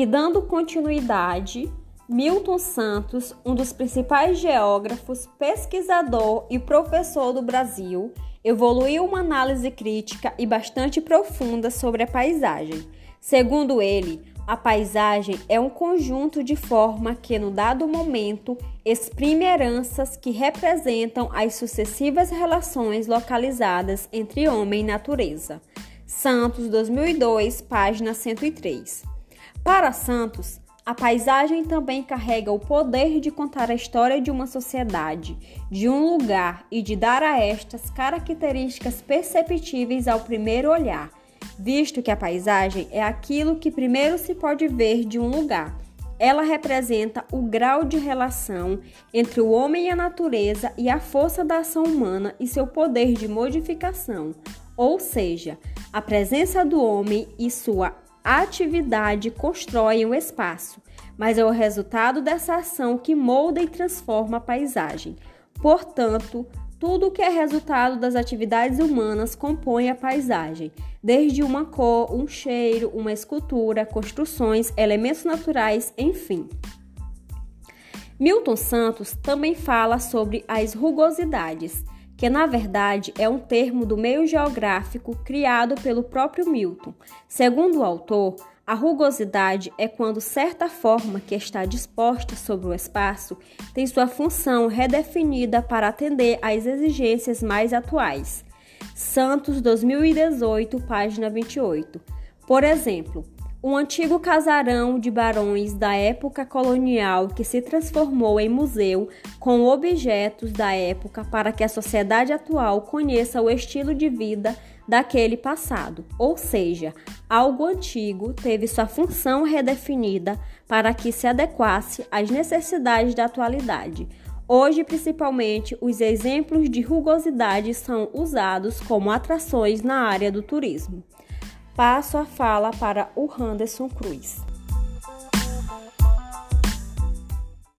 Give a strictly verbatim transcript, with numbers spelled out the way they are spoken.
E dando continuidade, Milton Santos, um dos principais geógrafos, pesquisador e professor do Brasil, evoluiu uma análise crítica e bastante profunda sobre a paisagem. Segundo ele, a paisagem é um conjunto de forma que, no dado momento, exprime heranças que representam as sucessivas relações localizadas entre homem e natureza. Santos, dois mil e dois, página cento e três. Para Santos, a paisagem também carrega o poder de contar a história de uma sociedade, de um lugar e de dar a estas características perceptíveis ao primeiro olhar, visto que a paisagem é aquilo que primeiro se pode ver de um lugar. Ela representa o grau de relação entre o homem e a natureza e a força da ação humana e seu poder de modificação, ou seja, a presença do homem e sua a atividade constrói um espaço, mas é o resultado dessa ação que molda e transforma a paisagem. Portanto, tudo o que é resultado das atividades humanas compõe a paisagem, desde uma cor, um cheiro, uma escultura, construções, elementos naturais, enfim. Milton Santos também fala sobre as rugosidades, que na verdade é um termo do meio geográfico criado pelo próprio Milton. Segundo o autor, a rugosidade é quando certa forma que está disposta sobre o espaço tem sua função redefinida para atender às exigências mais atuais. Santos, dois mil e dezoito, página vinte e oito. Por exemplo, um antigo casarão de barões da época colonial que se transformou em museu com objetos da época para que a sociedade atual conheça o estilo de vida daquele passado, ou seja, algo antigo teve sua função redefinida para que se adequasse às necessidades da atualidade. Hoje, principalmente, os exemplos de rugosidade são usados como atrações na área do turismo. Passo a fala para o Henderson Cruz.